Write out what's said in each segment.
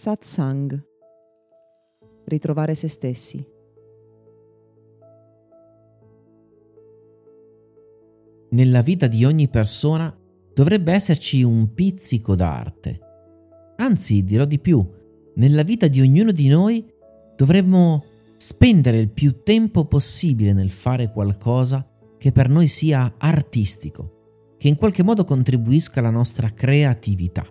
Satsang. Ritrovare se stessi. Nella vita di ogni persona dovrebbe esserci un pizzico d'arte. Anzi, dirò di più, nella vita di ognuno di noi dovremmo spendere il più tempo possibile nel fare qualcosa che per noi sia artistico, che in qualche modo contribuisca alla nostra creatività.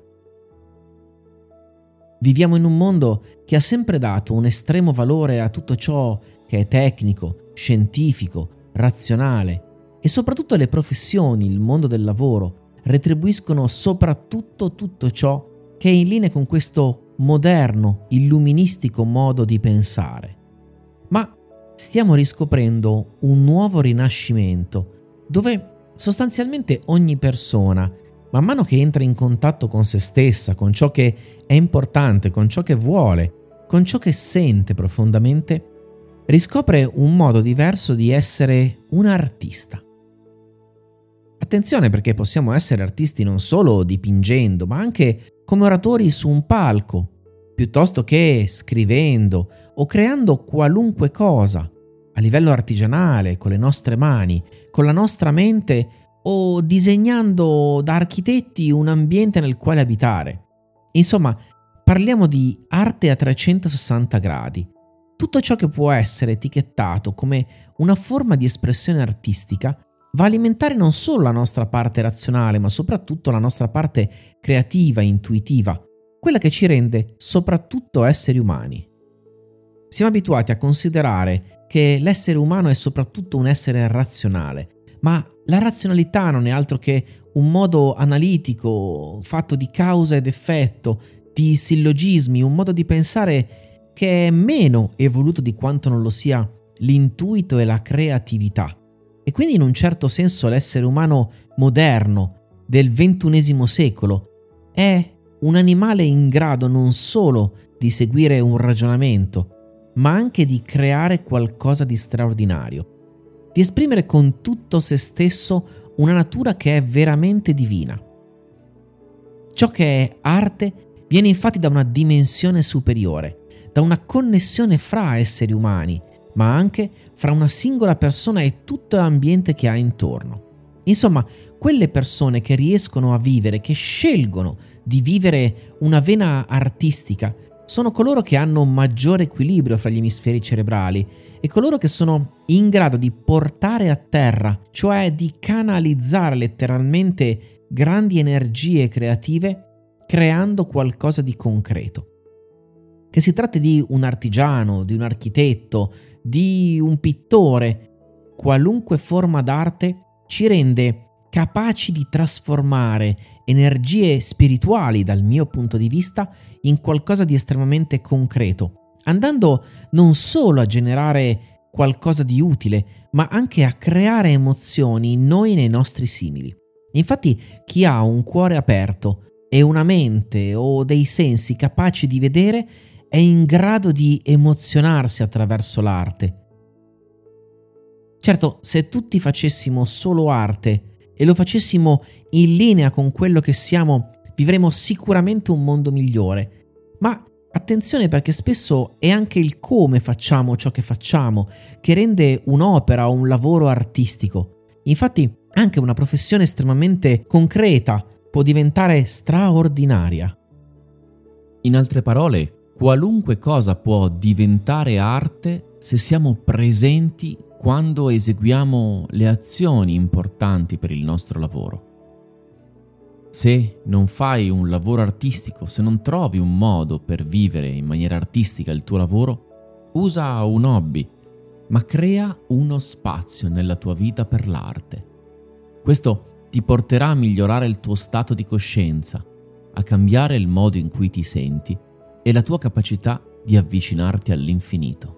Viviamo in un mondo che ha sempre dato un estremo valore a tutto ciò che è tecnico, scientifico, razionale e soprattutto le professioni, il mondo del lavoro, retribuiscono soprattutto tutto ciò che è in linea con questo moderno, illuministico modo di pensare. Ma stiamo riscoprendo un nuovo rinascimento dove sostanzialmente ogni persona, man mano che entra in contatto con se stessa, con ciò che è importante, con ciò che vuole, con ciò che sente profondamente, riscopre un modo diverso di essere un artista. Attenzione, perché possiamo essere artisti non solo dipingendo, ma anche come oratori su un palco, piuttosto che scrivendo o creando qualunque cosa a livello artigianale, con le nostre mani, con la nostra mente o disegnando da architetti un ambiente nel quale abitare. Insomma, parliamo di arte a 360 gradi. Tutto ciò che può essere etichettato come una forma di espressione artistica va a alimentare non solo la nostra parte razionale, ma soprattutto la nostra parte creativa, intuitiva, quella che ci rende soprattutto esseri umani. Siamo abituati a considerare che l'essere umano è soprattutto un essere razionale, ma la razionalità non è altro che un modo analitico, fatto di causa ed effetto, di sillogismi, un modo di pensare che è meno evoluto di quanto non lo sia l'intuito e la creatività. E quindi in un certo senso l'essere umano moderno del XXI secolo è un animale in grado non solo di seguire un ragionamento, ma anche di creare qualcosa di straordinario, di esprimere con tutto se stesso una natura che è veramente divina. Ciò che è arte viene infatti da una dimensione superiore, da una connessione fra esseri umani, ma anche fra una singola persona e tutto l'ambiente che ha intorno. Insomma, quelle persone che riescono a vivere, che scelgono di vivere una vena artistica, sono coloro che hanno maggiore equilibrio fra gli emisferi cerebrali e coloro che sono in grado di portare a terra, cioè di canalizzare letteralmente grandi energie creative creando qualcosa di concreto. Che si tratti di un artigiano, di un architetto, di un pittore, qualunque forma d'arte ci rende capaci di trasformare energie spirituali, dal mio punto di vista, in qualcosa di estremamente concreto, andando non solo a generare qualcosa di utile, ma anche a creare emozioni in noi e nei nostri simili. Infatti, chi ha un cuore aperto e una mente o dei sensi capaci di vedere è in grado di emozionarsi attraverso l'arte. Certo, se tutti facessimo solo arte e lo facessimo in linea con quello che siamo, vivremo sicuramente un mondo migliore. Ma attenzione, perché spesso è anche il come facciamo ciò che facciamo che rende un'opera o un lavoro artistico. Infatti, anche una professione estremamente concreta può diventare straordinaria. In altre parole, qualunque cosa può diventare arte se siamo presenti quando eseguiamo le azioni importanti per il nostro lavoro. Se non fai un lavoro artistico, se non trovi un modo per vivere in maniera artistica il tuo lavoro, usa un hobby, ma crea uno spazio nella tua vita per l'arte. Questo ti porterà a migliorare il tuo stato di coscienza, a cambiare il modo in cui ti senti e la tua capacità di avvicinarti all'infinito.